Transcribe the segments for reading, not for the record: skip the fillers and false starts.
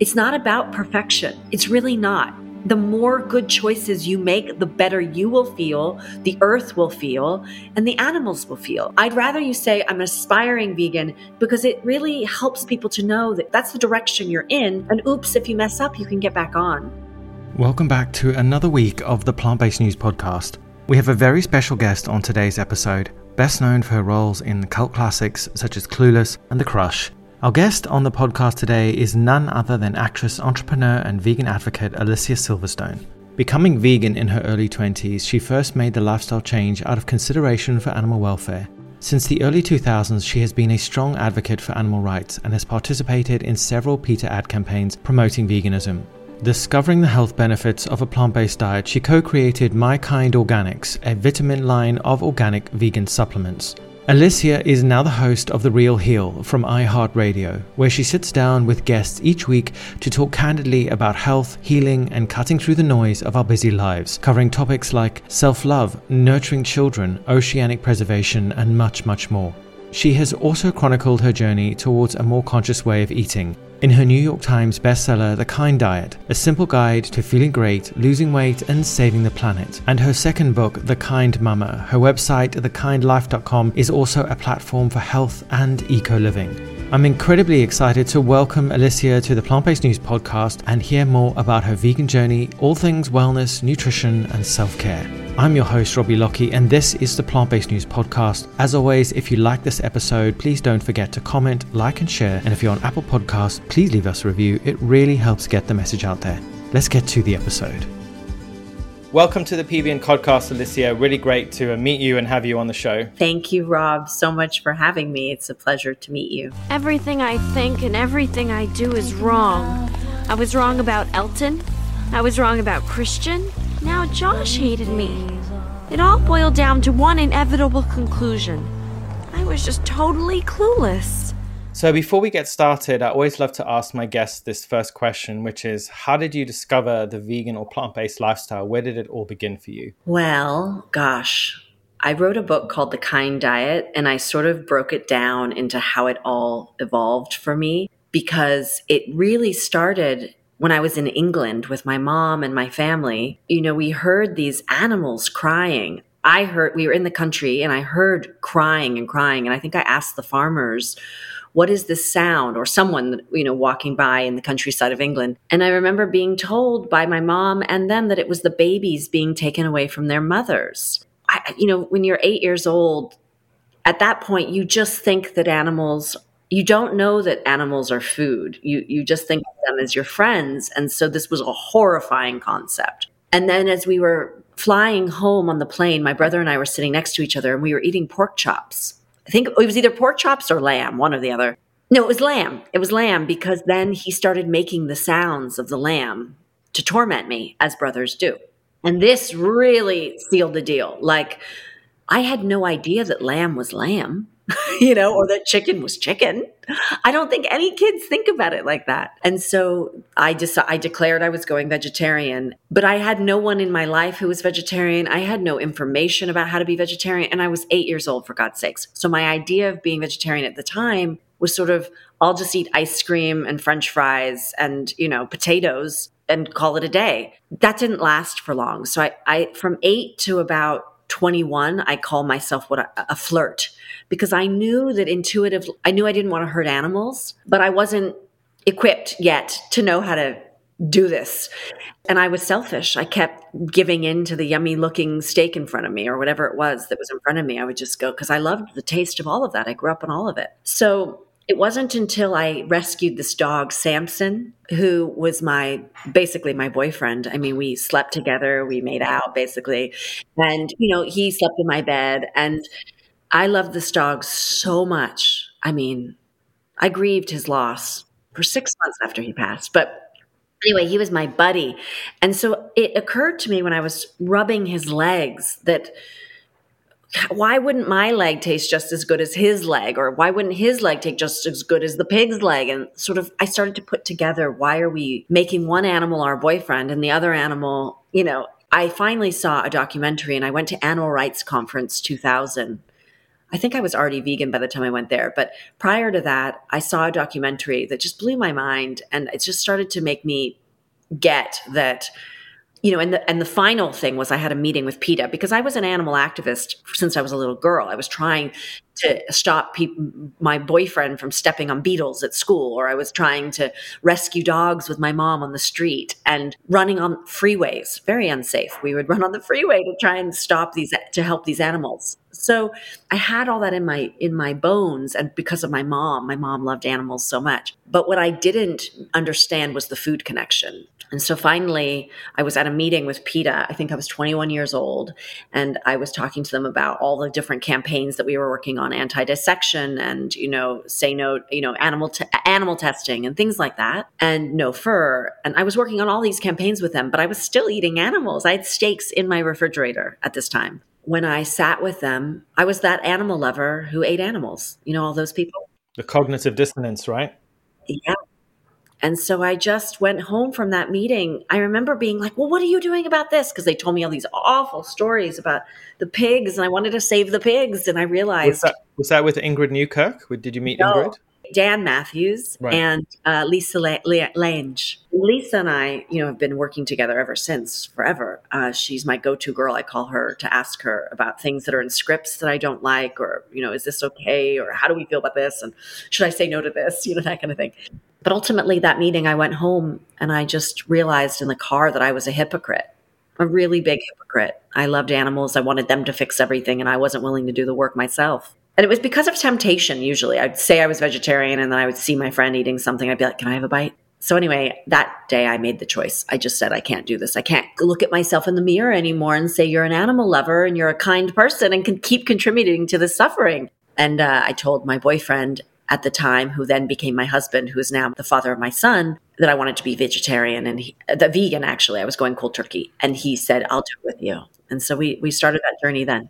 It's not about perfection. It's really not. The more good choices you make, the better you will feel, the earth will feel, and the animals will feel. I'd rather you say, I'm an aspiring vegan, because it really helps people to know that that's the direction you're in. And oops, if you mess up, you can get back on. Welcome back to another week of the Plant-Based News Podcast. We have a very special guest on today's episode, best known for her roles in cult classics such as Clueless and The Crush. Our guest on the podcast today is none other than actress, entrepreneur, and vegan advocate Alicia Silverstone. Becoming vegan in her early 20s, she first made the lifestyle change out of consideration for animal welfare. Since the early 2000s, she has been a strong advocate for animal rights and has participated in several PETA ad campaigns promoting veganism. Discovering the health benefits of a plant-based diet, she co-created My Kind Organics, a vitamin line of organic vegan supplements. Alicia is now the host of The Real Heal from iHeartRadio, where she sits down with guests each week to talk candidly about health, healing, and cutting through the noise of our busy lives, covering topics like self-love, nurturing children, oceanic preservation, and much, much more. She has also chronicled her journey towards a more conscious way of eating in her New York Times bestseller, The Kind Diet: A Simple Guide to Feeling Great, Losing Weight, and Saving the Planet, and her second book, The Kind Mama. Her website, thekindlife.com, is also a platform for health and eco-living. I'm incredibly excited to welcome Alicia to the Plant-Based News Podcast and hear more about her vegan journey, all things wellness, nutrition, and self-care. I'm your host, Robbie Lockie, and this is the Plant-Based News Podcast. As always, if you like this episode, please don't forget to comment, like, and share. And if you're on Apple Podcasts, please leave us a review. It really helps get the message out there. Let's get to the episode. Welcome to the PBN podcast, Alicia. Really great to meet you and have you on the show. Thank you, Rob, so much for having me. It's a pleasure to meet you. Everything I think and everything I do is wrong. I was wrong about Elton. I was wrong about Christian. Now Josh hated me. It all boiled down to one inevitable conclusion. I was just totally clueless. So before we get started, I always love to ask my guests this first question, which is, how did you discover the vegan or plant-based lifestyle? Where did it all begin for you? Well, gosh, I wrote a book called The Kind Diet, and I sort of broke it down into how it all evolved for me, because it really started when I was in England with my mom and my family. You know, we heard these animals crying. We were in the country, and I heard crying. And I think I asked the farmers, what is this sound? Or someone, you know, walking by in the countryside of England. And I remember being told by my mom and them that it was the babies being taken away from their mothers. When you're 8 years old, at that point, you just think that animals, you don't know that animals are food. You just think of them as your friends. And so this was a horrifying concept. And then as we were flying home on the plane, my brother and I were sitting next to each other, and we were eating pork chops. I think it was either pork chops or lamb, one or the other. No, it was lamb. It was lamb, because then he started making the sounds of the lamb to torment me, as brothers do. And this really sealed the deal. Like, I had no idea that lamb was lamb, you know, or that chicken was chicken. I don't think any kids think about it like that. And so I declared I was going vegetarian, but I had no one in my life who was vegetarian. I had no information about how to be vegetarian. And I was 8 years old, for God's sakes. So my idea of being vegetarian at the time was sort of, I'll just eat ice cream and French fries and, you know, potatoes and call it a day. That didn't last for long. So I from 8 to about 21, I call myself a flirt, because I knew that intuitively, I knew I didn't want to hurt animals, but I wasn't equipped yet to know how to do this. And I was selfish. I kept giving in to the yummy looking steak in front of me, or whatever it was that was in front of me. I would just go, because I loved the taste of all of that. I grew up on all of it. So it wasn't until I rescued this dog, Samson, who was basically my boyfriend. I mean, we slept together, we made out basically, and, you know, he slept in my bed, and I loved this dog so much. I mean, I grieved his loss for 6 months after he passed, but anyway, he was my buddy. And so it occurred to me when I was rubbing his legs that, why wouldn't my leg taste just as good as his leg? Or why wouldn't his leg taste just as good as the pig's leg? And sort of, I started to put together, why are we making one animal our boyfriend and the other animal, you know? I finally saw a documentary, and I went to Animal Rights Conference 2000. I think I was already vegan by the time I went there. But prior to that, I saw a documentary that just blew my mind. And it just started to make me get that, you know, and the final thing was I had a meeting with PETA because I was an animal activist since I was a little girl. I was trying to stop my boyfriend from stepping on beetles at school, or I was trying to rescue dogs with my mom on the street and running on freeways, very unsafe. We would run on the freeway to try and stop these, to help these animals. So I had all that in my bones, and because of my mom loved animals so much. But what I didn't understand was the food connection. And so finally, I was at a meeting with PETA. I think I was 21 years old, and I was talking to them about all the different campaigns that we were working on, anti-dissection and, you know, say no, you know, animal testing and things like that, and no fur. And I was working on all these campaigns with them, but I was still eating animals. I had steaks in my refrigerator at this time. When I sat with them, I was that animal lover who ate animals, you know, all those people. The cognitive dissonance, right? Yeah. And so I just went home from that meeting. I remember being like, well, what are you doing about this? Because they told me all these awful stories about the pigs, and I wanted to save the pigs. And I realized... Was that with Ingrid Newkirk? Did you meet Ingrid? Dan Matthews, right. And Lisa La Lange. Lisa and I, you know, have been working together ever since, forever. She's my go-to girl. I call her to ask her about things that are in scripts that I don't like, or, you know, is this okay? Or how do we feel about this? And should I say no to this? You know, that kind of thing. But ultimately that meeting, I went home and I just realized in the car that I was a hypocrite, a really big hypocrite. I loved animals. I wanted them to fix everything, and I wasn't willing to do the work myself. And it was because of temptation, usually. I'd say I was vegetarian, and then I would see my friend eating something. I'd be like, can I have a bite? So anyway, that day I made the choice. I just said, I can't do this. I can't look at myself in the mirror anymore and say, you're an animal lover and you're a kind person and can keep contributing to the suffering. And I told my boyfriend at the time, who then became my husband, who is now the father of my son, that I wanted to be vegetarian and vegan, actually. I was going cold turkey. And he said, I'll do it with you. And so we started that journey then.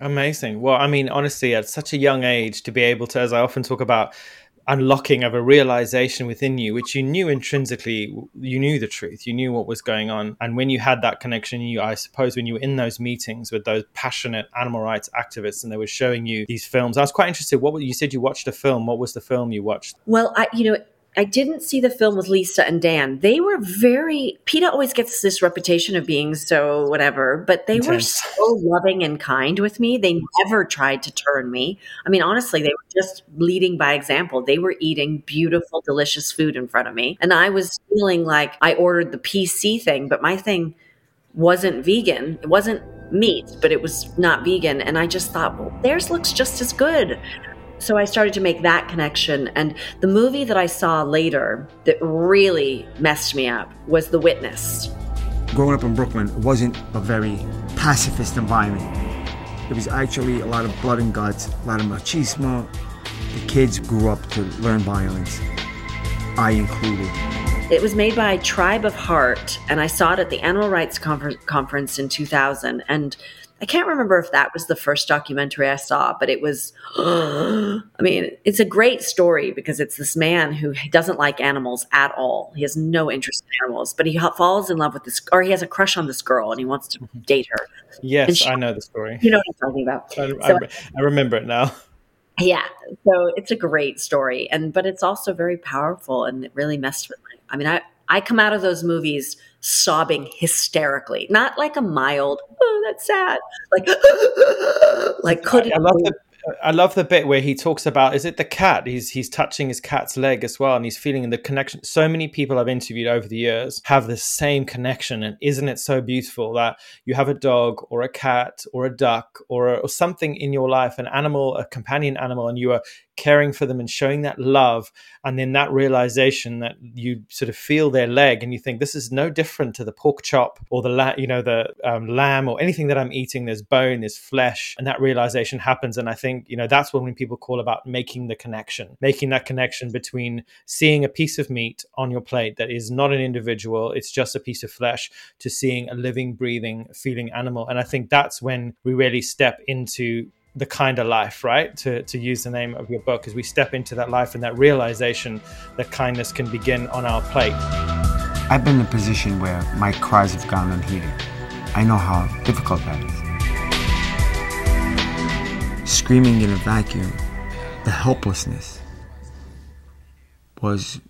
Amazing. Well, I mean, honestly, at such a young age to be able to, as I often talk about, unlocking of a realization within you, which you knew intrinsically, you knew the truth, you knew what was going on. And when you had that connection, I suppose when you were in those meetings with those passionate animal rights activists and they were showing you these films, I was quite interested. You said you watched a film. What was the film you watched? Well, I didn't see the film with Lisa and Dan. They were PETA always gets this reputation of being so whatever, but they were so loving and kind with me. They never tried to turn me. I mean, honestly, they were just leading by example. They were eating beautiful, delicious food in front of me. And I was feeling like I ordered the PC thing, but my thing wasn't vegan. It wasn't meat, but it was not vegan. And I just thought, well, theirs looks just as good. So I started to make that connection. And the movie that I saw later that really messed me up was The Witness. Growing up in Brooklyn, it wasn't a very pacifist environment. It was actually a lot of blood and guts, a lot of machismo. The kids grew up to learn violence, I included. It was made by Tribe of Heart, and I saw it at the Animal Rights Conference in 2000. And I can't remember if that was the first documentary I saw, but it was, I mean, it's a great story because it's this man who doesn't like animals at all. He has no interest in animals, but he falls in love with this, or he has a crush on this girl and he wants to date her. Yes, I know the story. You know what I'm talking about. I remember it now. Yeah. So it's a great story, but it's also very powerful, and it really messed with me. I mean, I come out of those movies sobbing hysterically, not like a mild, oh, that's sad. Like couldn't. I love the bit where he talks about, is it the cat? He's touching his cat's leg as well, and he's feeling the connection. So many people I've interviewed over the years have the same connection, and isn't it so beautiful that you have a dog or a cat or a duck or something in your life, an animal, a companion animal, and you are caring for them and showing that love, and then that realization that you sort of feel their leg and you think, this is no different to the pork chop or the lamb or anything that I'm eating. There's bone, there's flesh, and that realization happens. And I think, you know, that's when people call about making that connection between seeing a piece of meat on your plate that is not an individual, it's just a piece of flesh, to seeing a living, breathing, feeling animal. And I think that's when we really step into the kind of life, right? To use the name of your book, as we step into that life and that realization that kindness can begin on our plate. I've been in a position where my cries have gone unheeded. I know how difficult that is. screaming in a vacuum, the helplessness was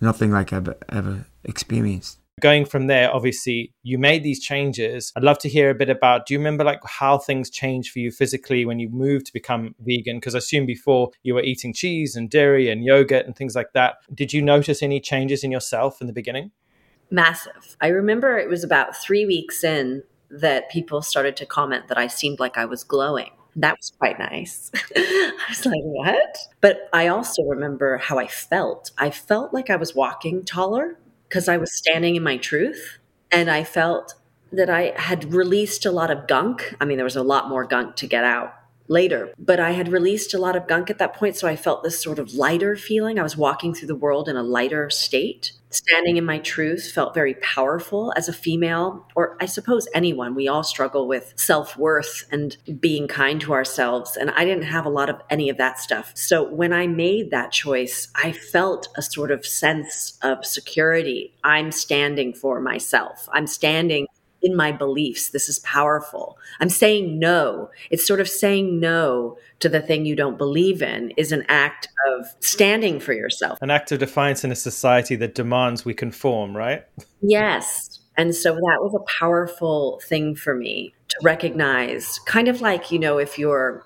nothing like I've ever experienced. Going from there, obviously, you made these changes. I'd love to hear a bit about, do you remember like how things changed for you physically when you moved to become vegan? Because I assume before you were eating cheese and dairy and yogurt and things like that. Did you notice any changes in yourself in the beginning? Massive. I remember it was about 3 weeks in that people started to comment that I seemed like I was glowing. That was quite nice. I was like, what? But I also remember how I felt. I felt like I was walking taller, because I was standing in my truth, and I felt that I had released a lot of gunk. I mean, there was a lot more gunk to get out later, but I had released a lot of gunk at that point. So I felt this sort of lighter feeling. I was walking through the world in a lighter state. Standing in my truth felt very powerful as a female, or I suppose anyone. We all struggle with self-worth and being kind to ourselves. And I didn't have a lot of any of that stuff. So when I made that choice, I felt a sort of sense of security. I'm standing for myself. I'm standing in my beliefs. This is powerful. I'm saying no. It's sort of saying no to the thing you don't believe in is an act of standing for yourself. An act of defiance in a society that demands we conform, right? Yes. And so that was a powerful thing for me to recognize, kind of like, you know, if you're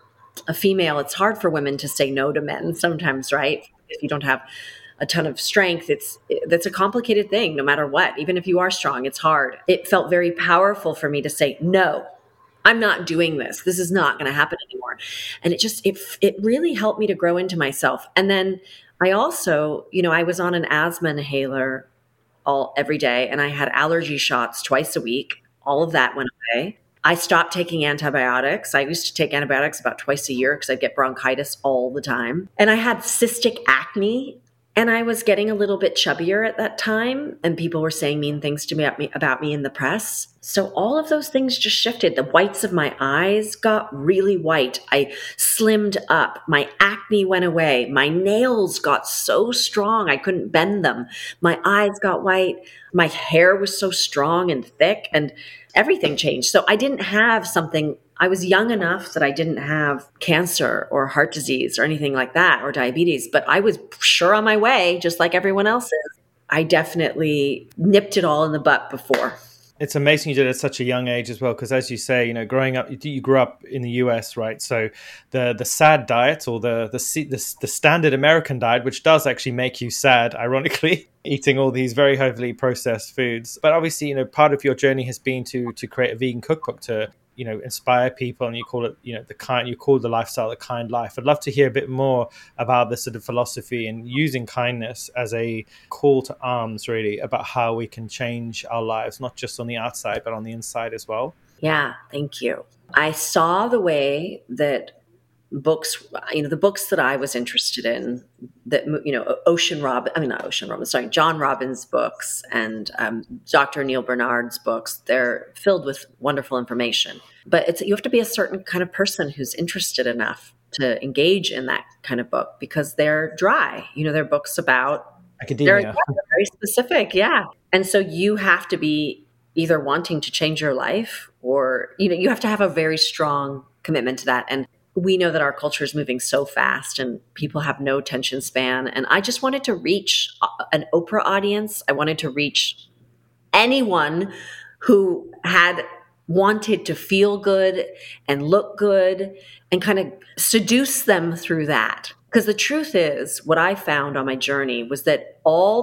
a female, it's hard for women to say no to men sometimes, right? If you don't have a ton of strength, that's a complicated thing, no matter what. Even if you are strong, it's hard. It felt very powerful for me to say, no, I'm not doing this. This is not going to happen anymore. And it really helped me to grow into myself. And then I also, you know, I was on an asthma inhaler every day, and I had allergy shots twice a week. All of that went away. I stopped taking antibiotics. I used to take antibiotics about twice a year because I'd get bronchitis all the time. And I had cystic acne. And I was getting a little bit chubbier at that time, and people were saying mean things to me about me in the press. So all of those things just shifted. The whites of my eyes got really white. I slimmed up. My acne went away. My nails got so strong I couldn't bend them. My eyes got white. My hair was so strong and thick, and everything changed. So I didn't have something. I was young enough that I didn't have cancer or heart disease or anything like that, or diabetes, but I was sure on my way, just like everyone else is. I definitely nipped it all in the butt before. It's amazing you did it at such a young age as well, because as you say, you know, growing up, you grew up in the US, right? So the sad diet, or the standard American diet, which does actually make you sad, ironically, eating all these very heavily processed foods. But obviously, you know, part of your journey has been to create a vegan cookbook to, you know, inspire people, and you call it, you know, you call the lifestyle the kind life. I'd love to hear a bit more about this sort of philosophy and using kindness as a call to arms, really, about how we can change our lives, not just on the outside, but on the inside as well. Yeah, thank you. I saw the way that books, you know, the books that I was interested in, that, you know, John Robbins' books and Dr. Neil Barnard's books, they're filled with wonderful information. But you have to be a certain kind of person who's interested enough to engage in that kind of book, because they're dry. You know, they're books about academia. They're very specific, yeah. And so you have to be either wanting to change your life, or, you know, you have to have a very strong commitment to that. And we know that our culture is moving so fast, and people have no attention span. And I just wanted to reach an Oprah audience. I wanted to reach anyone who had wanted to feel good and look good, and kind of seduce them through that. Because the truth is, what I found on my journey was that no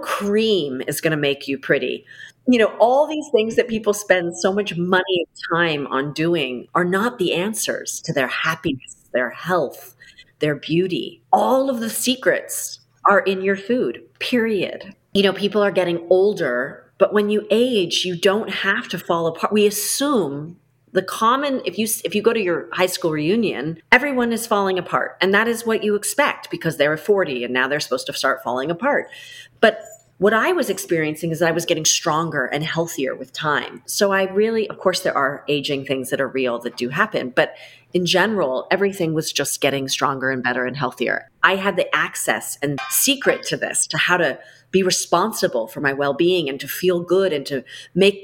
cream is going to make you pretty. You know, all these things that people spend so much money and time on doing are not the answers to their happiness, their health, their beauty. All of the secrets are in your food, period. You know, people are getting older, but when you age, you don't have to fall apart. We assume if you go to your high school reunion, everyone is falling apart. And that is what you expect, because they're 40 and now they're supposed to start falling apart. But what I was experiencing is I was getting stronger and healthier with time. So I really, of course, there are aging things that are real that do happen, but in general, everything was just getting stronger and better and healthier. I had the access and secret to this, to how to be responsible for my well-being and to feel good and to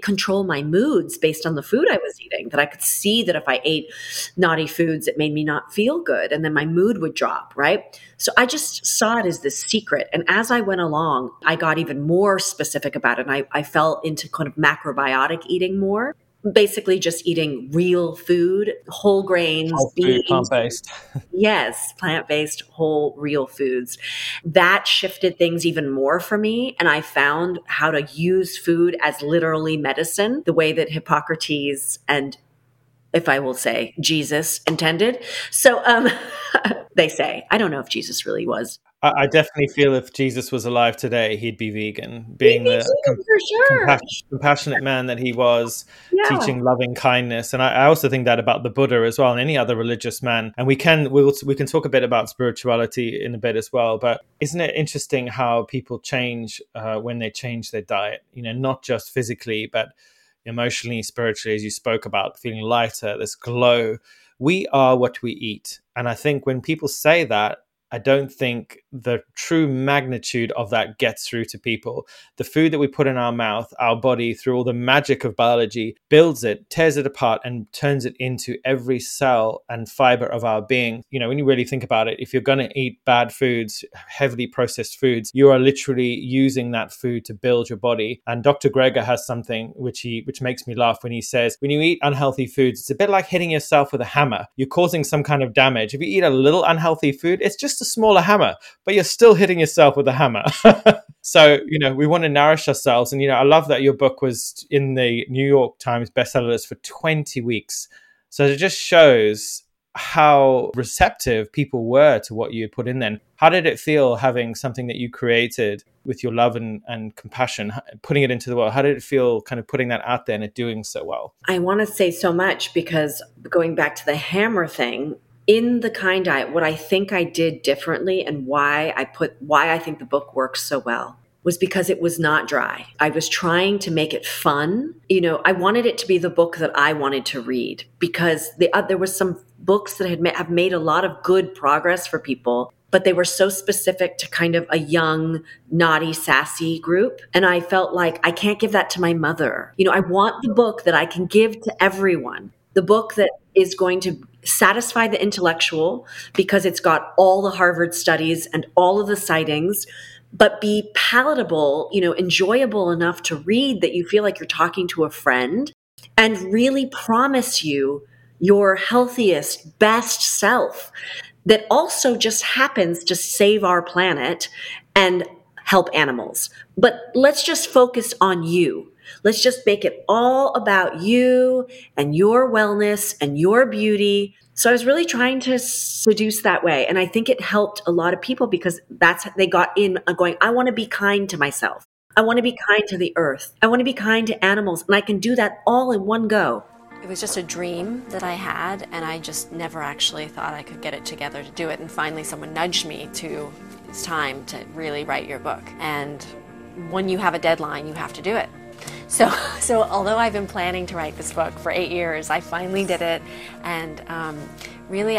control my moods based on the food I was eating, that I could see that if I ate naughty foods, it made me not feel good. And then my mood would drop, right? So I just saw it as this secret. And as I went along, I got even more specific about it. And I fell into kind of macrobiotic eating more. Basically just eating real food, whole grains, beans, plant-based. Yes, plant-based, whole, real foods. That shifted things even more for me. And I found how to use food as literally medicine, the way that Hippocrates and, if I will say, Jesus intended. So they say, I don't know if Jesus really was. I definitely feel if Jesus was alive today, he'd be vegan. Being compassionate man that he was, teaching loving kindness. And I also think that about the Buddha as well and any other religious man. And we can talk a bit about spirituality in a bit as well. But isn't it interesting how people change when they change their diet? You know, not just physically, but emotionally, spiritually, as you spoke about, feeling lighter, this glow. We are what we eat. And I think when people say that, I don't think the true magnitude of that gets through to people. The food that we put in our mouth, our body, through all the magic of biology, builds it, tears it apart, and turns it into every cell and fiber of our being. You know, when you really think about it, if you're going to eat bad foods, heavily processed foods, you are literally using that food to build your body. And Dr. Greger has something which makes me laugh when he says, when you eat unhealthy foods, it's a bit like hitting yourself with a hammer. You're causing some kind of damage. If you eat a little unhealthy food, it's just a smaller hammer, but you're still hitting yourself with a hammer. So, you know, we want to nourish ourselves. And, you know, I love that your book was in the New York Times bestsellers for 20 weeks. So it just shows how receptive people were to what you had put in then. How did it feel having something that you created with your love and compassion, putting it into the world? How did it feel kind of putting that out there and it doing so well? I want to say so much because going back to the hammer thing, in The Kind Diet, what I think I did differently and why I think the book works so well was because it was not dry. I was trying to make it fun. You know, I wanted it to be the book that I wanted to read because there was some books that have made a lot of good progress for people, but they were so specific to kind of a young, naughty, sassy group. And I felt like I can't give that to my mother. You know, I want the book that I can give to everyone. The book that is going to satisfy the intellectual because it's got all the Harvard studies and all of the sightings, but be palatable, you know, enjoyable enough to read that you feel like you're talking to a friend and really promise you your healthiest, best self that also just happens to save our planet and help animals. But let's just focus on you. Let's just make it all about you and your wellness and your beauty. So I was really trying to seduce that way. And I think it helped a lot of people because that's they got in going, I want to be kind to myself. I want to be kind to the earth. I want to be kind to animals. And I can do that all in one go. It was just a dream that I had. And I just never actually thought I could get it together to do it. And finally, someone nudged me to, it's time to really write your book. And when you have a deadline, you have to do it. So although I've been planning to write this book for 8 years, I finally did it. And really,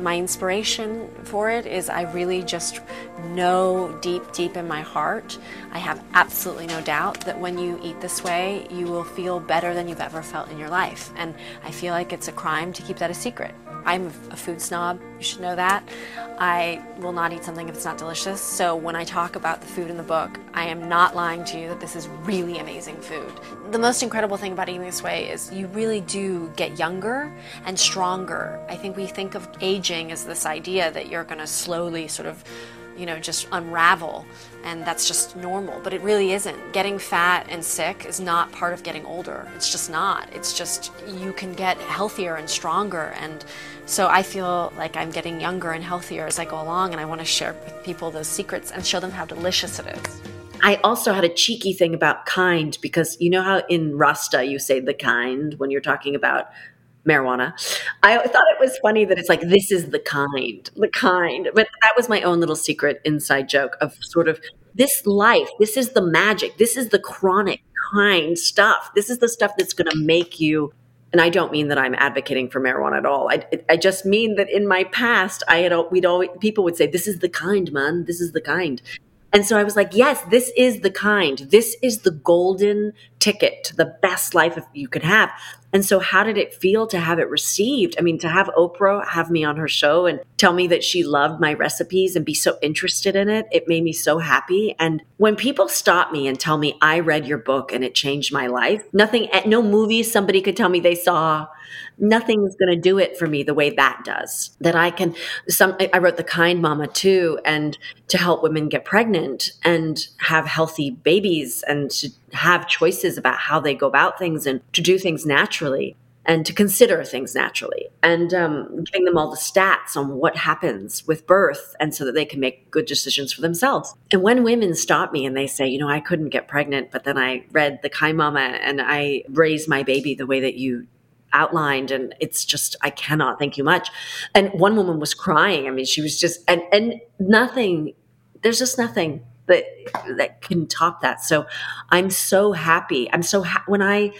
my inspiration for it is I really just know deep, deep in my heart, I have absolutely no doubt that when you eat this way, you will feel better than you've ever felt in your life. And I feel like it's a crime to keep that a secret. I'm a food snob, you should know that. I will not eat something if it's not delicious. So when I talk about the food in the book, I am not lying to you that this is really amazing food. The most incredible thing about eating this way is you really do get younger and stronger. I think we think of aging as this idea that you're going to slowly sort of, you know, just unravel, and that's just normal, but it really isn't. Getting fat and sick is not part of getting older. It's just not. It's just you can get healthier and stronger, and so I feel like I'm getting younger and healthier as I go along, and I want to share with people those secrets and show them how delicious it is. I also had a cheeky thing about kind because you know how in Rasta you say the kind when you're talking about marijuana. I thought it was funny that it's like, this is the kind, but that was my own little secret inside joke of sort of this life. This is the magic. This is the chronic kind stuff. This is the stuff that's going to make you And I don't mean that I'm advocating for marijuana at all. I just mean that in my past, people would say, "This is the kind, man. This is the kind." And so I was like, yes, this is the kind. This is the golden ticket to the best life you could have. And so how did it feel to have it received? I mean, to have Oprah have me on her show and tell me that she loved my recipes and be so interested in it, it made me so happy. And when people stop me and tell me, I read your book and it changed my life, no movie somebody could tell me they saw, nothing is going to do it for me the way that does. I wrote The Kind Mama too, and to help women get pregnant and have healthy babies and to have choices about how they go about things and to do things naturally and to consider things naturally and giving them all the stats on what happens with birth and so that they can make good decisions for themselves. And when women stop me and they say, I couldn't get pregnant, but then I read The Kind Mama and I raised my baby the way that you outlined, and it's just, I cannot thank you much. And one woman was crying. I mean, she was just, and nothing, there's just nothing that can top that. So I'm so happy. I'm so happy when I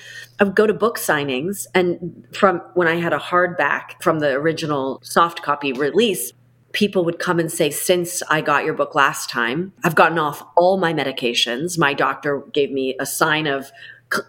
would go to book signings, and from when I had a hardback from the original soft copy release, people would come and say, since I got your book last time, I've gotten off all my medications. My doctor gave me a sign of,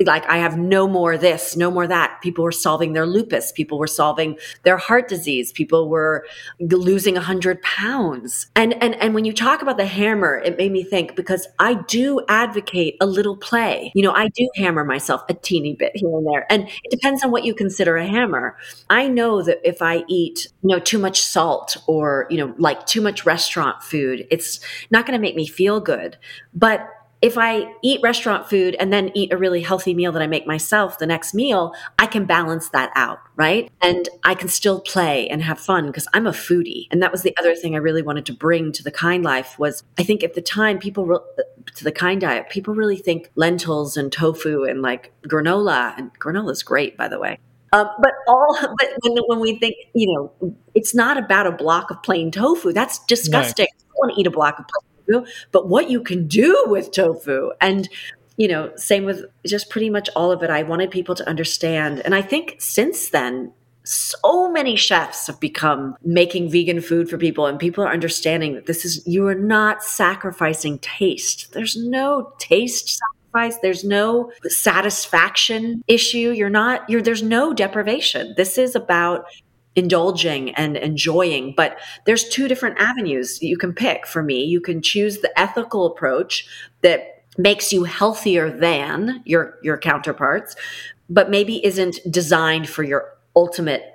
like, I have no more this, no more that. People were solving their lupus. People were solving their heart disease. People were losing 100 pounds. And when you talk about the hammer, it made me think, because I do advocate a little play. I do hammer myself a teeny bit here and there. And it depends on what you consider a hammer. I know that if I eat, too much salt or, like too much restaurant food, it's not going to make me feel good. But if I eat restaurant food and then eat a really healthy meal that I make myself the next meal, I can balance that out, right? And I can still play and have fun because I'm a foodie. And that was the other thing I really wanted to bring to The Kind Life was, I think at the time, to The Kind Diet, people really think lentils and tofu and like granola, and granola's great, by the way. But when we think, it's not about a block of plain tofu. That's disgusting. Right. I don't want to eat a block of plain but what you can do with tofu and, same with just pretty much all of it. I wanted people to understand. And I think since then, so many chefs have become making vegan food for people, and people are understanding that you are not sacrificing taste. There's no taste sacrifice. There's no satisfaction issue. There's no deprivation. This is about indulging and enjoying, but there's two different avenues you can pick. For me, you can choose the ethical approach that makes you healthier than your counterparts, but maybe isn't designed for your ultimate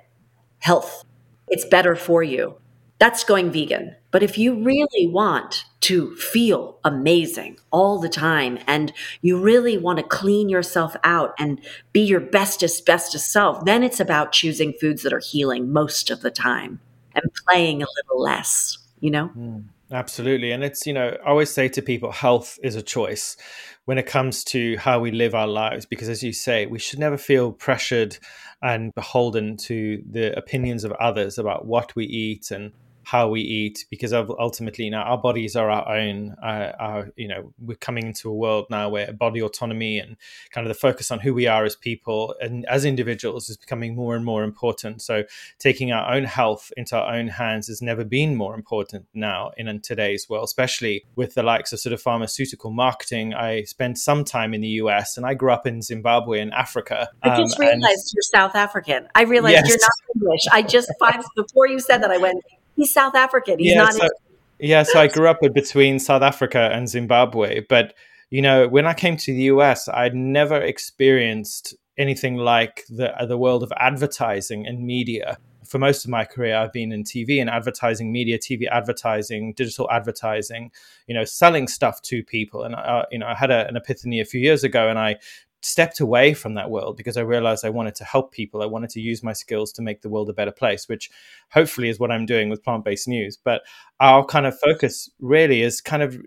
health. It's better for you. That's going vegan. But if you really want to feel amazing all the time and you really want to clean yourself out and be your bestest self, then it's about choosing foods that are healing most of the time and playing a little less, Absolutely. And it's, I always say to people, health is a choice when it comes to how we live our lives, because as you say, we should never feel pressured and beholden to the opinions of others about what we eat and how we eat, because ultimately our bodies are our own. We're coming into a world now where body autonomy and kind of the focus on who we are as people and as individuals is becoming more and more important. So taking our own health into our own hands has never been more important now in today's world, especially with the likes of sort of pharmaceutical marketing. I spent some time in the US, and I grew up in Zimbabwe in Africa. I just realized you're South African. I realized yes. You're not English. I just before you said that, I went, he's South African. He's not English. Yeah, so I grew up between South Africa and Zimbabwe. But, when I came to the US, I'd never experienced anything like the world of advertising and media. For most of my career, I've been in TV and advertising, media, TV advertising, digital advertising, selling stuff to people. And, I had an epiphany a few years ago, and I stepped away from that world because I realized I wanted to help people. I wanted to use my skills to make the world a better place, which hopefully is what I'm doing with Plant-Based News. But our kind of focus really is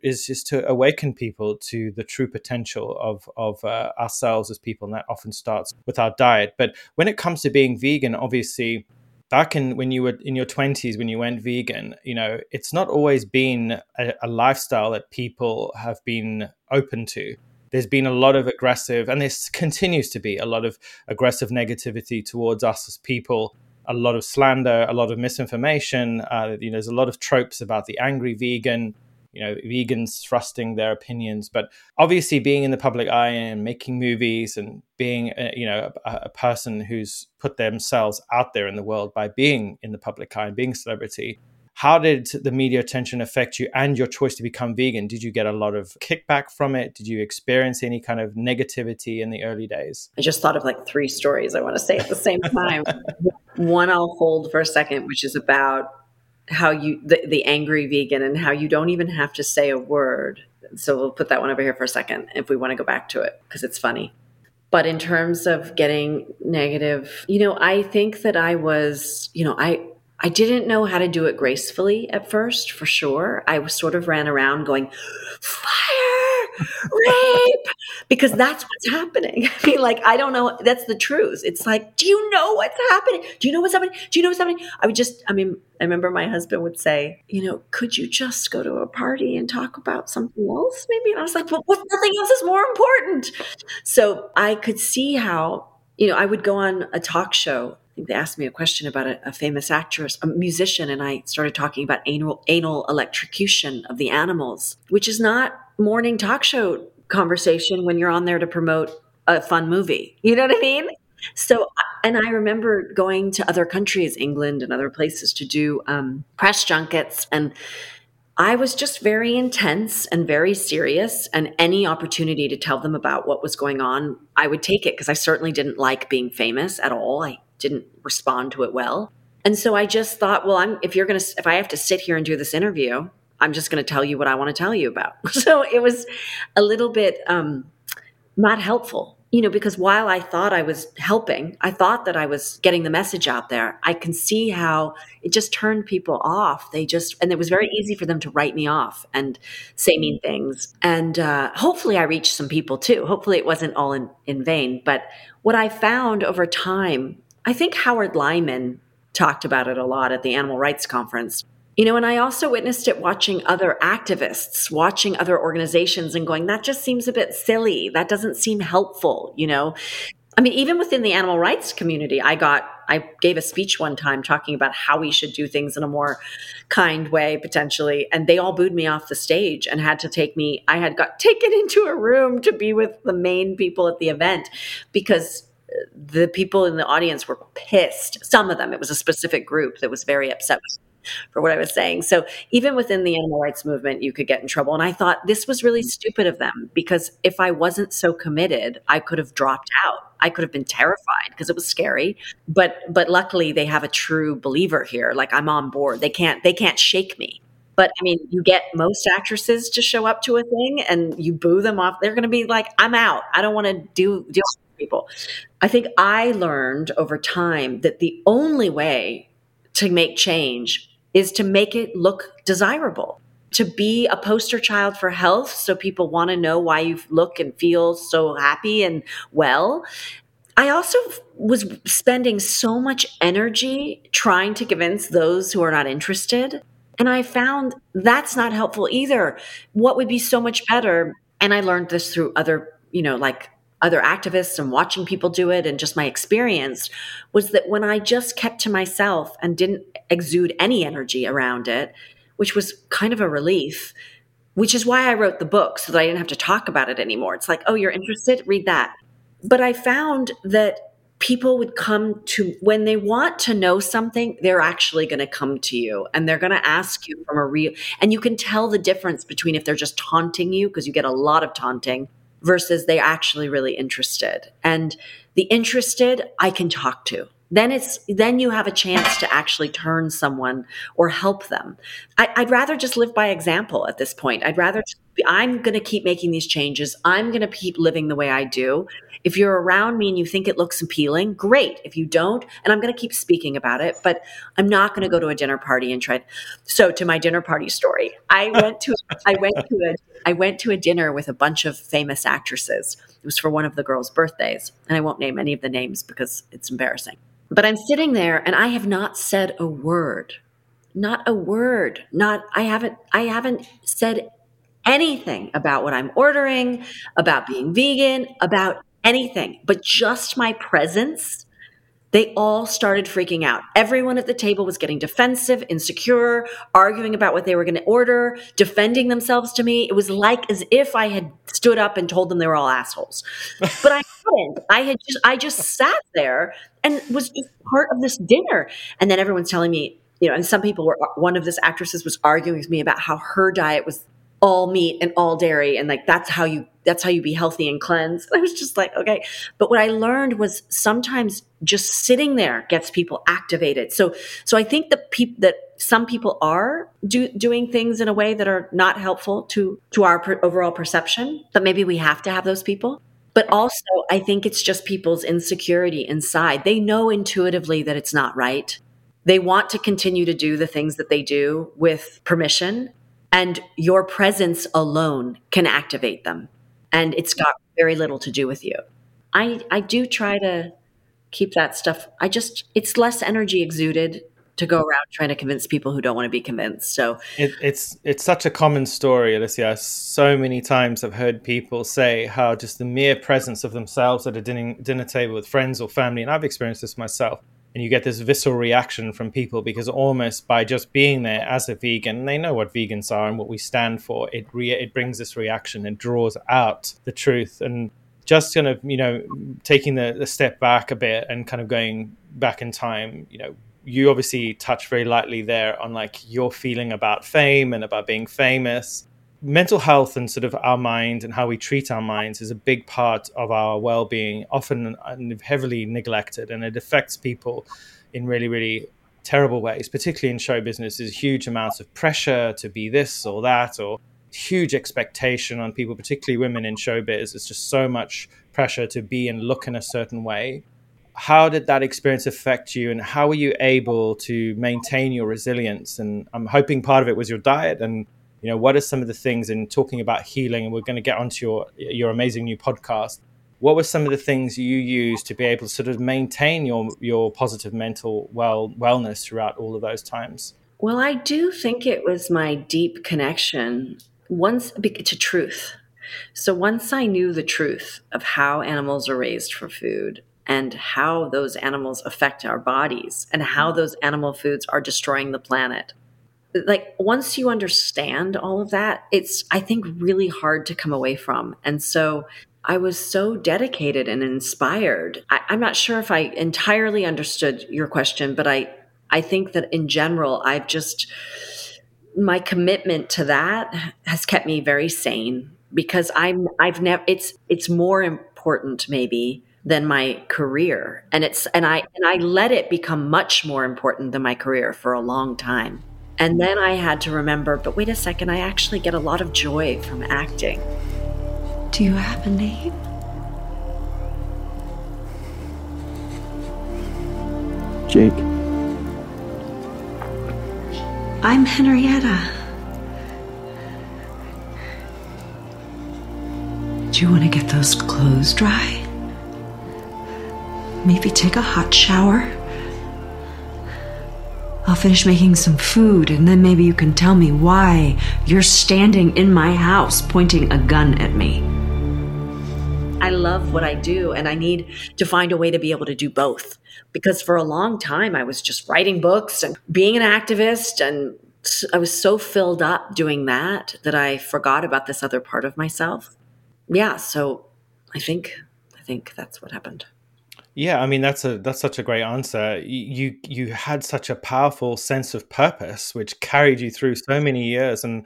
just to awaken people to the true potential of ourselves as people. And that often starts with our diet. But when it comes to being vegan, obviously, back when you were in your 20s, when you went vegan, it's not always been a lifestyle that people have been open to. There's been a lot of aggressive, and this continues to be a lot of aggressive negativity towards us as people. A lot of slander, a lot of misinformation. There's a lot of tropes about the angry vegan, vegans thrusting their opinions. But obviously being in the public eye and making movies and being, a person who's put themselves out there in the world by being in the public eye and being a celebrity, how did the media attention affect you and your choice to become vegan? Did you get a lot of kickback from it? Did you experience any kind of negativity in the early days? I just thought of like three stories I want to say at the same time. One I'll hold for a second, which is about how the angry vegan and how you don't even have to say a word. So we'll put that one over here for a second if we want to go back to it, because it's funny. But in terms of getting negative, I think that I was, I didn't know how to do it gracefully at first, for sure. I was sort of ran around going, fire, rape, because that's what's happening. I mean, I don't know. That's the truth. It's like, do you know what's happening? Do you know what's happening? Do you know what's happening? I remember my husband would say, could you just go to a party and talk about something else maybe? And I was like, well, nothing else is more important. So I could see how, I would go on a talk show. They asked me a question about a famous actress, a musician, and I started talking about anal electrocution of the animals, which is not morning talk show conversation when you're on there to promote a fun movie. You know what I mean? So, and I remember going to other countries, England and other places, to do press junkets, and I was just very intense and very serious, and any opportunity to tell them about what was going on, I would take it, because I certainly didn't like being famous at all. I didn't respond to it well. And so I just thought, well, if I have to sit here and do this interview, I'm just going to tell you what I want to tell you about. So it was a little bit not helpful, because while I thought I was helping, I thought that I was getting the message out there. I can see how it just turned people off. And it was very easy for them to write me off and say mean things. And hopefully I reached some people too. Hopefully it wasn't all in vain. But what I found over time, I think Howard Lyman talked about it a lot at the Animal Rights Conference, and I also witnessed it watching other activists, watching other organizations and going, that just seems a bit silly. That doesn't seem helpful, even within the animal rights community, I gave a speech one time talking about how we should do things in a more kind way, potentially. And they all booed me off the stage and had to I had got taken into a room to be with the main people at the event, because the people in the audience were pissed. Some of them, it was a specific group that was very upset for what I was saying. So even within the animal rights movement, you could get in trouble. And I thought this was really stupid of them, because if I wasn't so committed, I could have dropped out. I could have been terrified because it was scary. But luckily they have a true believer here. Like, I'm on board. They can't shake me. But you get most actresses to show up to a thing and you boo them off. They're going to be like, I'm out. I don't want to deal with people. I think I learned over time that the only way to make change is to make it look desirable, to be a poster child for health. So people want to know why you look and feel so happy and well. I also was spending so much energy trying to convince those who are not interested. And I found that's not helpful either. What would be so much better? And I learned this through other, other activists and watching people do it. And just my experience was that when I just kept to myself and didn't exude any energy around it, which was kind of a relief, which is why I wrote the book, so that I didn't have to talk about it anymore. It's like, oh, you're interested? Read that. But I found that people would come to, when they want to know something, they're actually going to come to you and they're going to ask you and you can tell the difference between if they're just taunting you, because you get a lot of taunting, versus they're actually really interested. And the interested I can talk to. Then you have a chance to actually turn someone or help them. I'd rather just live by example at this point. I'm going to keep making these changes. I'm going to keep living the way I do. If you're around me and you think it looks appealing, great. If you don't, and I'm going to keep speaking about it, but I'm not going to go to a dinner party and try. So to my dinner party story, I went to a dinner with a bunch of famous actresses. It was for one of the girls' birthdays, and I won't name any of the names because it's embarrassing. But I'm sitting there and I have not said a word. Not a word. I haven't said anything about what I'm ordering, about being vegan, about anything, but just my presence, they all started freaking out. Everyone at the table was getting defensive, insecure, arguing about what they were going to order, defending themselves to me. It was like as if I had stood up and told them they were all assholes. But I hadn't. I just sat there and was just part of this dinner. And then everyone's telling me, you know, and some people were, one of this actresses was arguing with me about how her diet was all meat and all dairy. And like, that's how you be healthy and cleanse. And I was just like, okay. But what I learned was sometimes just sitting there gets people activated. So I think that some people are doing things in a way that are not helpful to our overall perception, but maybe we have to have those people. But also I think it's just people's insecurity inside. They know intuitively that it's not right. They want to continue to do the things that they do with permission. And your presence alone can activate them. And it's got very little to do with you. I do try to keep that stuff. It's less energy exuded to go around trying to convince people who don't want to be convinced. So it's such a common story, Alicia. So many times I've heard people say how just the mere presence of themselves at a dinner table with friends or family, and I've experienced this myself, and you get this visceral reaction from people because almost by just being there as a vegan, they know what vegans are and what we stand for. It brings this reaction and draws out the truth. And just kind of, you know, taking the step back a bit and kind of going back in time, you know, you obviously touched very lightly there on like your feeling about fame and about being famous. Mental health and sort of our mind and how we treat our minds is a big part of our well-being, often heavily neglected, and it affects people in really, really terrible ways, particularly in show business. There's huge amounts of pressure to be this or that, or huge expectation on people, particularly women in showbiz. It's just so much pressure to be and look in a certain way. How did that experience affect you, and how were you able to maintain your resilience? And I'm hoping part of it was your diet. And you know, what are some of the things in talking about healing? And we're going to get onto your amazing new podcast. What were some of the things you used to be able to sort of maintain your positive mental wellness throughout all of those times? Well, I do think it was my deep connection to truth. So once I knew the truth of how animals are raised for food and how those animals affect our bodies and how those animal foods are destroying the planet, like once you understand all of that, it's, I think, really hard to come away from. And so I was so dedicated and inspired. I'm not sure if I entirely understood your question, but I think that in general, I've just, my commitment to that has kept me very sane, because it's more important maybe than my career. And I let it become much more important than my career for a long time. And then I had to remember, but wait a second, I actually get a lot of joy from acting. Do you have a name? Jake. I'm Henrietta. Do you want to get those clothes dry? Maybe take a hot shower? I'll finish making some food, and then maybe you can tell me why you're standing in my house pointing a gun at me. I love what I do, and I need to find a way to be able to do both. Because for a long time, I was just writing books and being an activist, and I was so filled up doing that I forgot about this other part of myself. Yeah, so I think that's what happened. Yeah, I mean, that's such a great answer. You had such a powerful sense of purpose, which carried you through so many years. And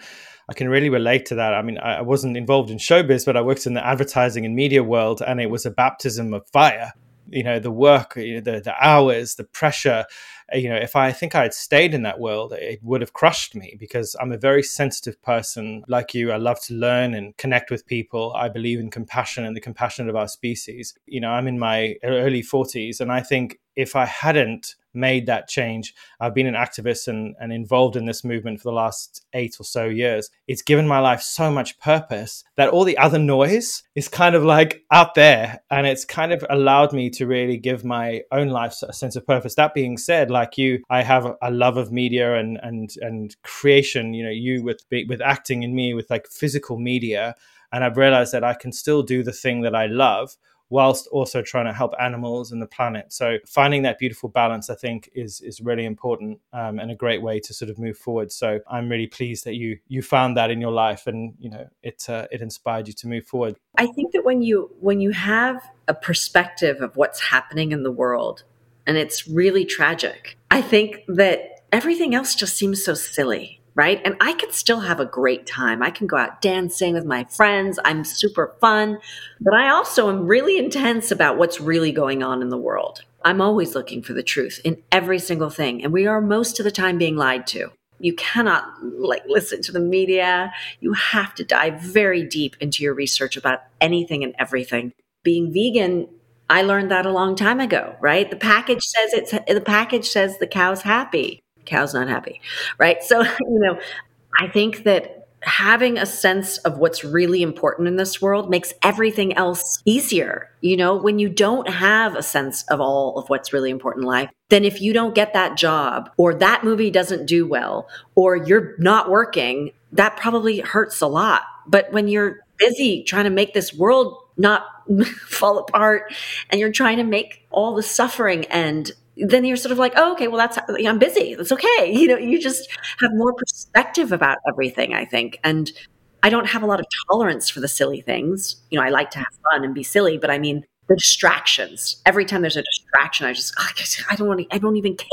I can really relate to that. I mean, I wasn't involved in showbiz, but I worked in the advertising and media world, and it was a baptism of fire. You know, the work, you know, the hours, the pressure. You know, if I think I had stayed in that world, it would have crushed me, because I'm a very sensitive person like you. I love to learn and connect with people. I believe in compassion and the compassion of our species. You know, I'm in my early 40s, and I think if I hadn't made that change, I've been an activist and involved in this movement for the last 8 or so years. It's given my life so much purpose that all the other noise is kind of like out there, and it's kind of allowed me to really give my own life a sense of purpose. That being said, like you, I have a love of media and creation, you know, you with acting and me with like physical media. And I've realized that I can still do the thing that I love whilst also trying to help animals and the planet. So finding that beautiful balance, I think, is really important and a great way to sort of move forward. So I'm really pleased that you found that in your life, and you know it inspired you to move forward. I think that when you have a perspective of what's happening in the world, and it's really tragic, I think that everything else just seems so silly. Right? And I can still have a great time. I can go out dancing with my friends. I'm super fun. But I also am really intense about what's really going on in the world. I'm always looking for the truth in every single thing. And we are most of the time being lied to. You cannot listen to the media. You have to dive very deep into your research about anything and everything. Being vegan, I learned that a long time ago, right? The package says the cow's happy. Cow's not happy, right? So, you know, I think that having a sense of what's really important in this world makes everything else easier. You know, when you don't have a sense of all of what's really important in life, then if you don't get that job or that movie doesn't do well or you're not working, that probably hurts a lot. But when you're busy trying to make this world not fall apart and you're trying to make all the suffering end, then you're sort of like, oh, okay, well, that's, I'm busy. That's okay. You know, you just have more perspective about everything, I think. And I don't have a lot of tolerance for the silly things. You know, I like to have fun and be silly, but I mean, the distractions. Every time there's a distraction, I just, I don't even care,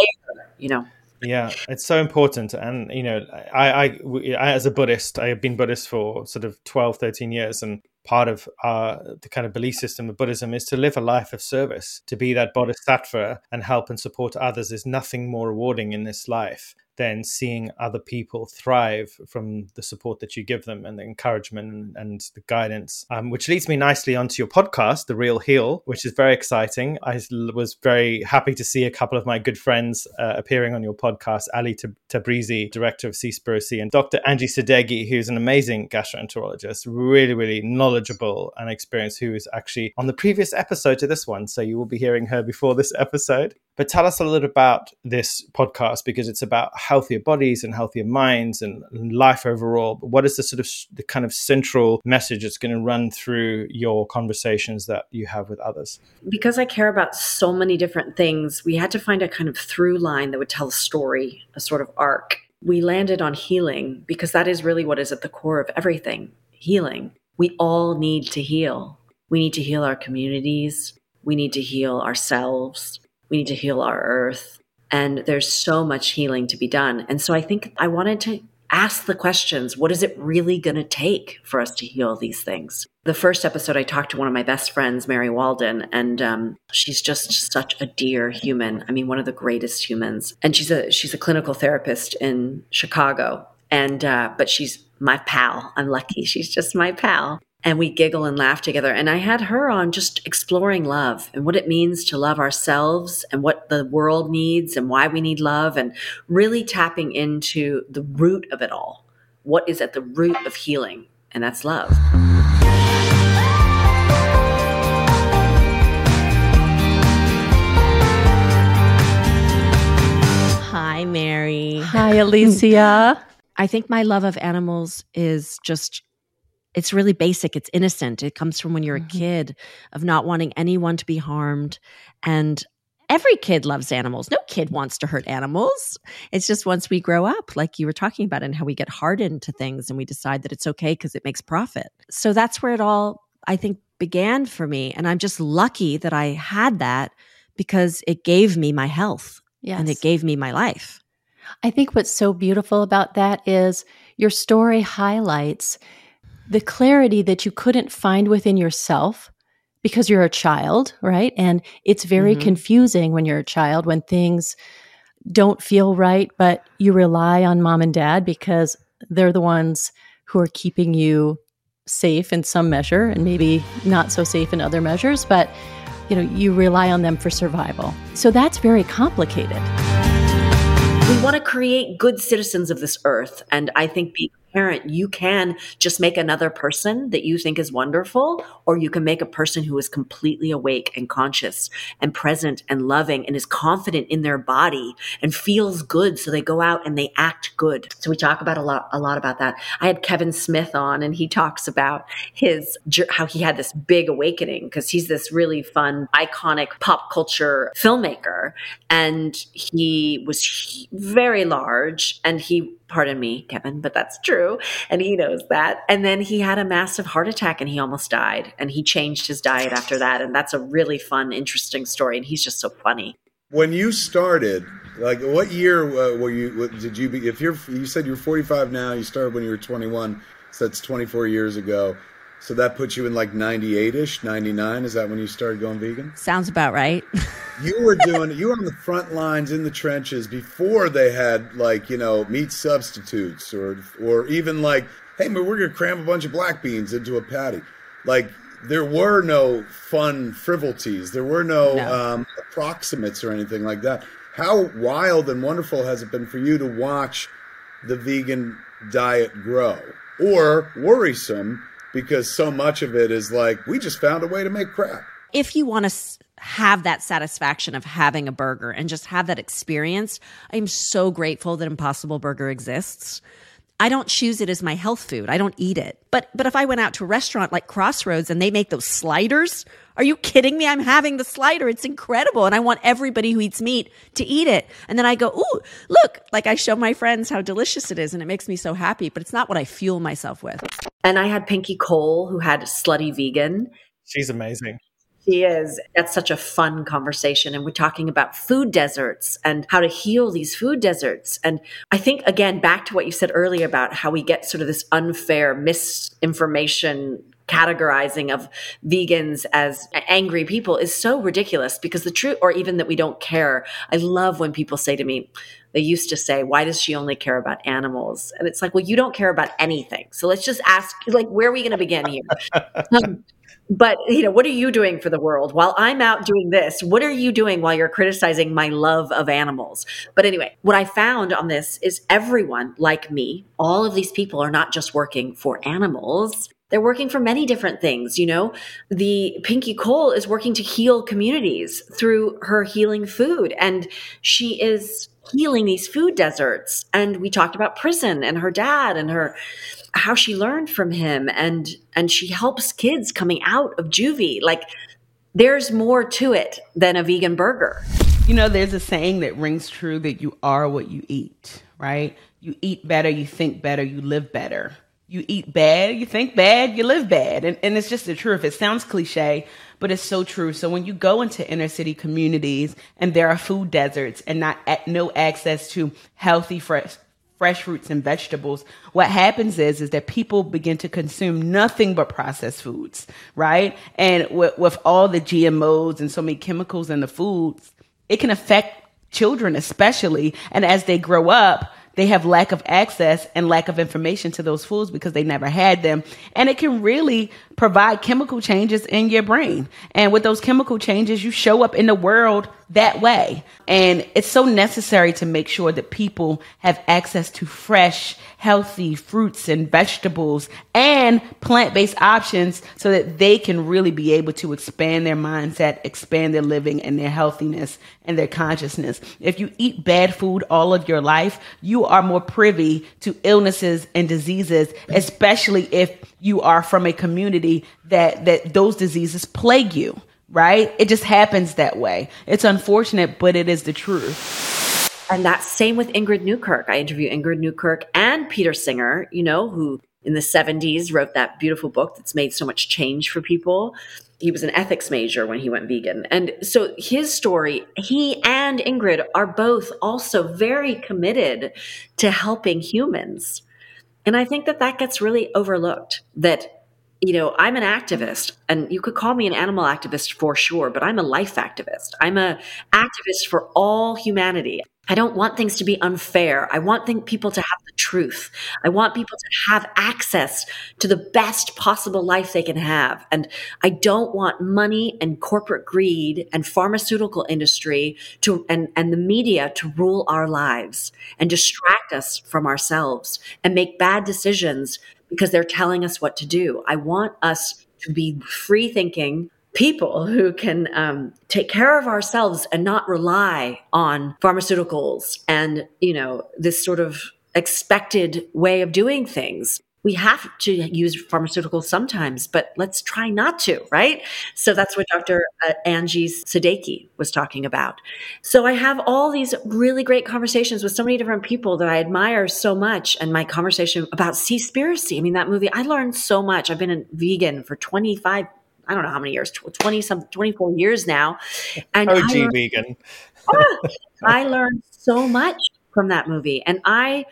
you know? Yeah, it's so important. And, you know, I as a Buddhist, I have been Buddhist for sort of 12, 13 years. And part of the kind of belief system of Buddhism is to live a life of service, to be that bodhisattva and help and support others. There's nothing more rewarding in this life than seeing other people thrive from the support that you give them and the encouragement and the guidance, which leads me nicely onto your podcast, The Real Heal, which is very exciting. I was very happy to see a couple of my good friends appearing on your podcast, Ali Tabrizi, director of Seaspiracy, and Dr. Angie Sadeghi, who's an amazing gastroenterologist, really, really knowledgeable and experienced, who is actually on the previous episode to this one. So you will be hearing her before this episode. But tell us a little about this podcast, because it's about healthier bodies and healthier minds and life overall. But what is the sort of the kind of central message that's going to run through your conversations that you have with others? Because I care about so many different things, we had to find a kind of through line that would tell a story, a sort of arc. We landed on healing because that is really what is at the core of everything, healing. We all need to heal. We need to heal our communities. We need to heal ourselves. We need to heal our earth. And there's so much healing to be done. And so I think I wanted to ask the questions, what is it really going to take for us to heal these things? The first episode, I talked to one of my best friends, Mary Walden, and she's just such a dear human. I mean, one of the greatest humans. And she's a clinical therapist in Chicago. And but she's my pal. I'm lucky. She's just my pal. And we giggle and laugh together. And I had her on just exploring love and what it means to love ourselves and what the world needs and why we need love and really tapping into the root of it all. What is at the root of healing? And that's love. Hi, Mary. Hi, Alicia. I think my love of animals is just... it's really basic. It's innocent. It comes from when you're a kid of not wanting anyone to be harmed. And every kid loves animals. No kid wants to hurt animals. It's just once we grow up, like you were talking about, and how we get hardened to things and we decide that it's okay because it makes profit. So that's where it all, I think, began for me. And I'm just lucky that I had that because it gave me my health and it gave me my life. I think what's so beautiful about that is your story highlights the clarity that you couldn't find within yourself because you're a child, right? And it's very confusing when you're a child, when things don't feel right, but you rely on mom and dad because they're the ones who are keeping you safe in some measure and maybe not so safe in other measures. But you rely on them for survival. So that's very complicated. We want to create good citizens of this earth. And I think being a parent, you can just make another person that you think is wonderful, or you can make a person who is completely awake and conscious and present and loving and is confident in their body and feels good. So they go out and they act good. So we talk about a lot about that. I had Kevin Smith on, and he talks about how he had this big awakening because he's this really fun, iconic pop culture filmmaker. And he was very large, and he, pardon me, Kevin, but that's true. And he knows that. And then he had a massive heart attack and he almost died. And he changed his diet after that. And that's a really fun, interesting story. And he's just so funny. When you started, like what year you said you're 45 now, you started when you were 21. So that's 24 years ago. So that puts you in like 98-ish, 99. Is that when you started going vegan? Sounds about right. You were on the front lines in the trenches before they had meat substitutes or even like, hey, man, we're going to cram a bunch of black beans into a patty. Like there were no fun frivolities. There were no approximates or anything like that. How wild and wonderful has it been for you to watch the vegan diet grow? Or worrisome, because so much of it is like, we just found a way to make crap. If you want to have that satisfaction of having a burger and just have that experience, I'm so grateful that Impossible Burger exists. I don't choose it as my health food. I don't eat it. But if I went out to a restaurant like Crossroads and they make those sliders, are you kidding me? I'm having the slider. It's incredible. And I want everybody who eats meat to eat it. And then I go, ooh, look, like I show my friends how delicious it is. And it makes me so happy, but it's not what I fuel myself with. And I had Pinky Cole, who had Slutty Vegan. She's amazing. She is. That's such a fun conversation. And we're talking about food deserts and how to heal these food deserts. And I think, again, back to what you said earlier about how we get sort of this unfair misinformation categorizing of vegans as angry people is so ridiculous, because the truth, or even that we don't care. I love when people say to me, they used to say, why does she only care about animals? And it's like, well, you don't care about anything. So let's just ask, where are we going to begin here? But, what are you doing for the world? While I'm out doing this, what are you doing while you're criticizing my love of animals? But anyway, what I found on this is everyone like me, all of these people are not just working for animals. They're working for many different things, The Pinky Cole is working to heal communities through her healing food. And she is healing these food deserts. And we talked about prison and her dad and how she learned from him. And she helps kids coming out of juvie. Like, there's more to it than a vegan burger. There's a saying that rings true, that you are what you eat, right? You eat better, you think better, you live better. You eat bad, you think bad, you live bad. And it's just the truth. It sounds cliche, but it's so true. So when you go into inner city communities and there are food deserts and no access to healthy, fresh fruits and vegetables, what happens is that people begin to consume nothing but processed foods, right? And with all the GMOs and so many chemicals in the foods, it can affect children especially. And as they grow up, they have lack of access and lack of information to those foods because they never had them. And it can really provide chemical changes in your brain. And with those chemical changes, you show up in the world that way. And it's so necessary to make sure that people have access to fresh, healthy fruits and vegetables and plant-based options so that they can really be able to expand their mindset, expand their living and their healthiness and their consciousness. If you eat bad food all of your life, you are more privy to illnesses and diseases, especially if you are from a community that those diseases plague you. Right? It just happens that way. It's unfortunate, but it is the truth. And that's same with Ingrid Newkirk. I interview Ingrid Newkirk and Peter Singer, who in the 70s wrote that beautiful book that's made so much change for people. He was an ethics major when he went vegan. And so his story, he and Ingrid are both also very committed to helping humans. And I think that gets really overlooked, that I'm an activist, and you could call me an animal activist for sure, but I'm a life activist. I'm an activist for all humanity. I don't want things to be unfair. I want people to have the truth. I want people to have access to the best possible life they can have. And I don't want money and corporate greed and pharmaceutical industry and the media to rule our lives and distract us from ourselves and make bad decisions because they're telling us what to do. I want us to be free thinking people who can take care of ourselves and not rely on pharmaceuticals and, this sort of expected way of doing things. We have to use pharmaceuticals sometimes, but let's try not to, right? So that's what Dr. Angie Sadecki was talking about. So I have all these really great conversations with so many different people that I admire so much. And my conversation about Seaspiracy, that movie, I learned so much. I've been a vegan for 25 I don't know how many years, 24 years now. And vegan. I learned so much from that movie. And I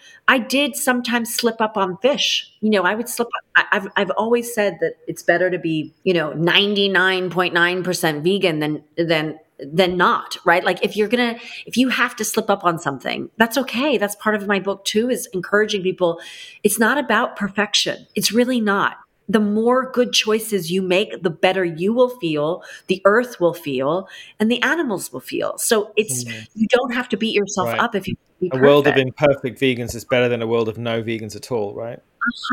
did sometimes slip up on fish. I would slip up. I've always said that it's better to be, 99.9% vegan than not, right? Like if you have to slip up on something, that's okay. That's part of my book too, is encouraging people. It's not about perfection. It's really not. The more good choices you make, the better you will feel, the earth will feel, and the animals will feel. So you don't have to beat yourself up if you be perfect. A world of imperfect vegans is better than a world of no vegans at all, right?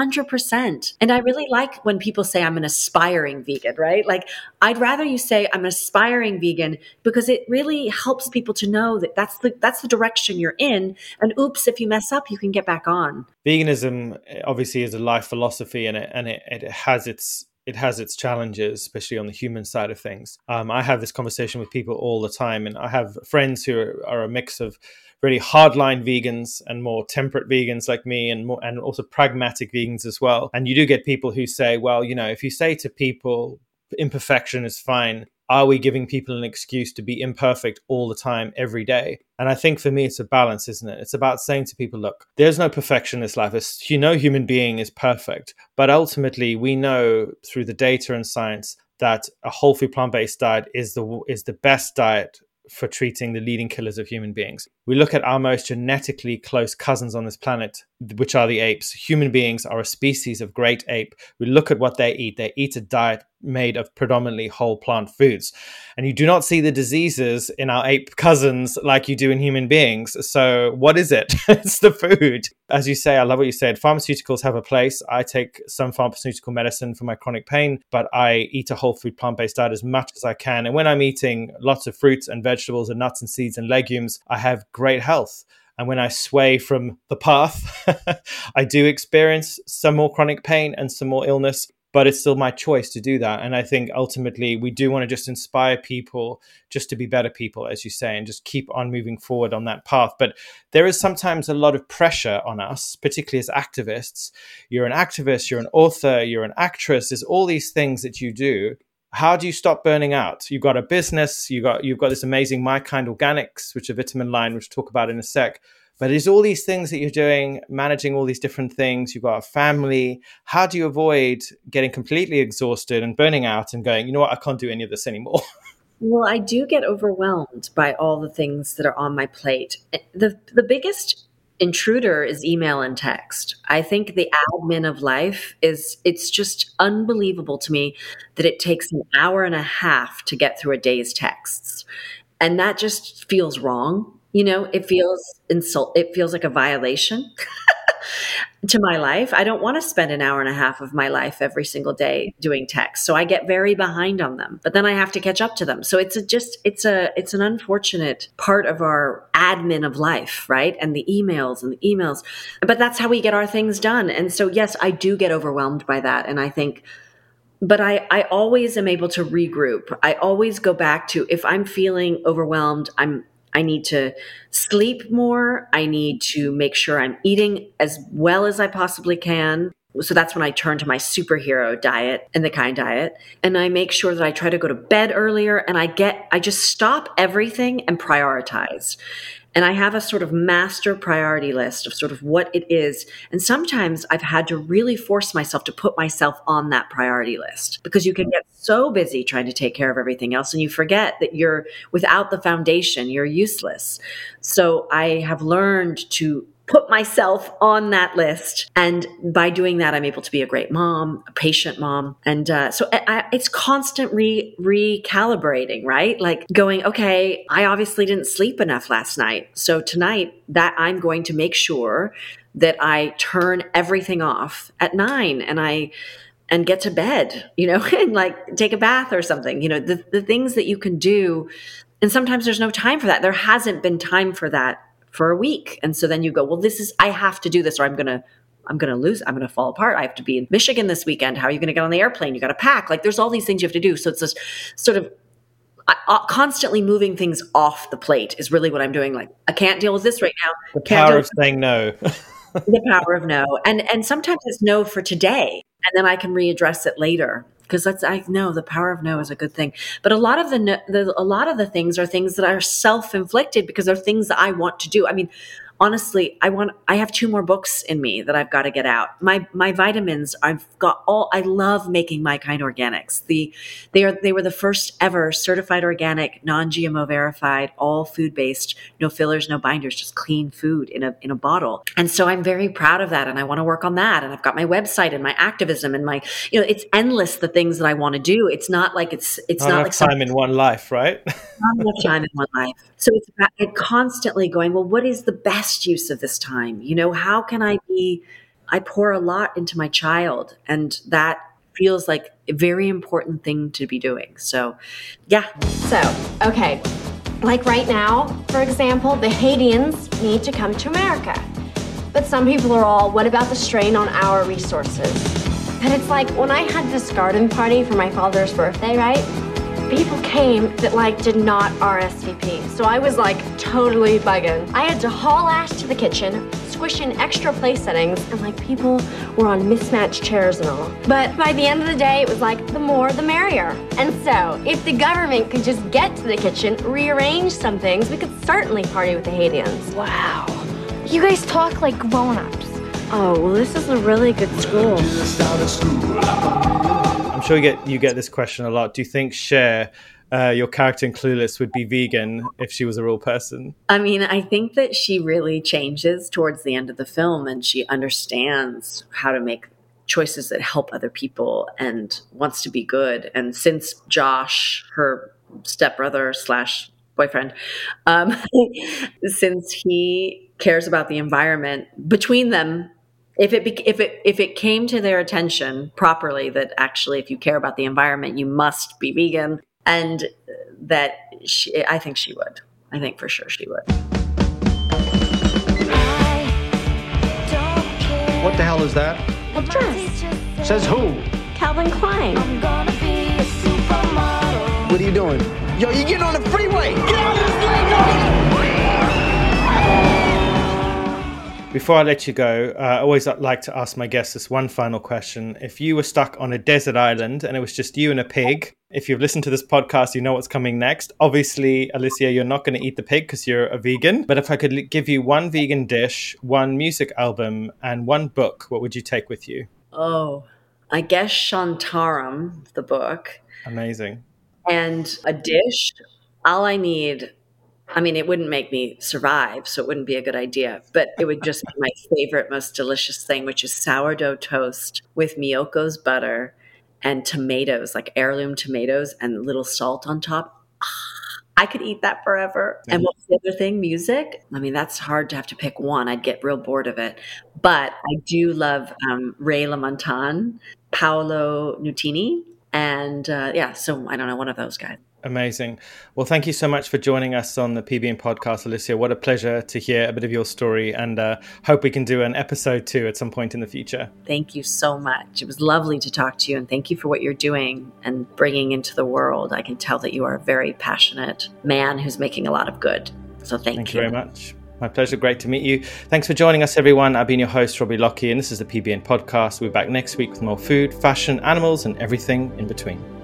100%. And I really like when people say I'm an aspiring vegan, right? Like I'd rather you say I'm an aspiring vegan because it really helps people to know that that's the direction you're in. And oops, if you mess up, you can get back on. Veganism obviously is a life philosophy, and it has its challenges, especially on the human side of things. I have this conversation with people all the time, and I have friends who are a mix of really hardline vegans and more temperate vegans like me, and also pragmatic vegans as well. And you do get people who say, well, if you say to people imperfection is fine, are we giving people an excuse to be imperfect all the time, every day? And I think for me, it's a balance, isn't it? It's about saying to people, look, there's no perfection in this life. No human being is perfect. But ultimately, we know through the data and science that a whole food plant-based diet is the best diet for treating the leading killers of human beings. We look at our most genetically close cousins on this planet, which are the apes. Human beings are a species of great ape. We look at what they eat. They eat a diet made of predominantly whole plant foods. And you do not see the diseases in our ape cousins like you do in human beings. So what is it? It's the food. As you say, I love what you said. Pharmaceuticals have a place. I take some pharmaceutical medicine for my chronic pain, but I eat a whole food plant-based diet as much as I can. And when I'm eating lots of fruits and vegetables and nuts and seeds and legumes, I have great health. And when I sway from the path, I do experience some more chronic pain and some more illness. But it's still my choice to do that. And I think ultimately we do want to just inspire people just to be better people, as you say, and just keep on moving forward on that path. But there is sometimes a lot of pressure on us, particularly as activists. You're an activist, you're an author, you're an actress. There's all these things that you do. How do you stop burning out? You've got a business, you've got this amazing My Kind Organics, which are vitamin line, which we'll talk about in a sec. But there's all these things that you're doing, managing all these different things. You've got a family. How do you avoid getting completely exhausted and burning out and going, you know what, I can't do any of this anymore? Well, I do get overwhelmed by all the things that are on my plate. The biggest intruder is email and text. I think the admin of life it's just unbelievable to me that it takes an hour and a half to get through a day's texts. And that just feels wrong. It feels it feels like a violation to my life. I don't want to spend an hour and a half of my life every single day doing texts. So I get very behind on them, but then I have to catch up to them. So it's an unfortunate part of our admin of life, right? And the emails, but that's how we get our things done. And so, yes, I do get overwhelmed by that. And I think, but I always am able to regroup. I always go back to, if I'm feeling overwhelmed, I need to sleep more. I need to make sure I'm eating as well as I possibly can. So that's when I turn to my superhero diet and the Kind Diet. And I make sure that I try to go to bed earlier, and I just stop everything and prioritize. And I have a sort of master priority list of sort of what it is. And sometimes I've had to really force myself to put myself on that priority list, because you can get so busy trying to take care of everything else, and you forget that you're without the foundation, you're useless. So I have learned to put myself on that list. And by doing that, I'm able to be a great mom, a patient mom. And so it's constant recalibrating, right? Like going, okay, I obviously didn't sleep enough last night. So tonight that I'm going to make sure that I turn everything off at 9 and get to bed, you know, and like take a bath or something, you know, the things that you can do. And sometimes there's no time for that. There hasn't been time for that for a week. And so then you go, well, I have to do this, or I'm going to lose. I'm going to fall apart. I have to be in Michigan this weekend. How are you going to get on the airplane? You got to pack. Like there's all these things you have to do. So it's this sort of constantly moving things off the plate is really what I'm doing. Like I can't deal with this right now. The power of saying no. The power of no. And sometimes it's no for today, and then I can readdress it later. Because I know the power of no is a good thing, but a lot of the things are things that are self-inflicted, because they're things that I want to do. I mean, honestly, I have 2 more books in me that I've got to get out. My vitamins, I love making My Kind Organics. They were the first ever certified organic, non-GMO verified, all food-based, no fillers, no binders, just clean food in a bottle. And so I'm very proud of that, and I want to work on that. And I've got my website and my activism and my, you know, it's endless the things that I want to do. It's not like it's not like time in one life, right? Not enough time in one life. So it's about constantly going, well, what is the best use of this time? You know, how can I pour a lot into my child, and that feels like a very important thing to be doing. So yeah. So, okay. Like right now, for example, the Haitians need to come to America, but some people are all, what about the strain on our resources? But it's like when I had this garden party for my father's birthday, right? People came that like did not RSVP. So I was like totally bugging. I had to haul ass to the kitchen, squish in extra place settings, and like people were on mismatched chairs and all. But by the end of the day, it was like the more the merrier. And so if the government could just get to the kitchen, rearrange some things, we could certainly party with the Haitians. Wow. You guys talk like grown-ups. Oh, well, this is a really good school. I'm sure you get this question a lot. Do you think Cher, your character in Clueless, would be vegan if she was a real person? I mean, I think that she really changes towards the end of the film, and she understands how to make choices that help other people and wants to be good. And since Josh, her stepbrother / boyfriend, since he cares about the environment, between them, if it came to their attention properly that actually, if you care about the environment, you must be vegan, and that I think she would. I think for sure she would. What the hell is that? A dress. Says who? Calvin Klein. I'm gonna be a supermodel. What are you doing? Yo, you're getting on the freeway. Get out of the freeway! Before I let you go, I always like to ask my guests this one final question. If you were stuck on a desert island and it was just you and a pig, if you've listened to this podcast, you know what's coming next. Obviously, Alicia, you're not going to eat the pig because you're a vegan. But if I could give you one vegan dish, one music album, and one book, what would you take with you? Oh, I guess Shantaram, the book. Amazing. And a dish, all I need... I mean, it wouldn't make me survive, so it wouldn't be a good idea, but it would just be my favorite, most delicious thing, which is sourdough toast with Miyoko's butter and tomatoes, like heirloom tomatoes, and a little salt on top. I could eat that forever. Mm-hmm. And what's the other thing? Music? I mean, that's hard to have to pick one. I'd get real bored of it. But I do love Ray LaMontagne, Paolo Nutini, and so I don't know, one of those guys. Amazing. Well, thank you so much for joining us on the PBN podcast, Alicia. What a pleasure to hear a bit of your story, and hope we can do an episode 2 at some point in the future. Thank you so much. It was lovely to talk to you, and thank you for what you're doing and bringing into the world. I can tell that you are a very passionate man who's making a lot of good. So thank you. Thank you very much. My pleasure. Great to meet you. Thanks for joining us, everyone. I've been your host, Robbie Lockie, and this is the PBN Podcast. We'll be back next week with more food, fashion, animals, and everything in between.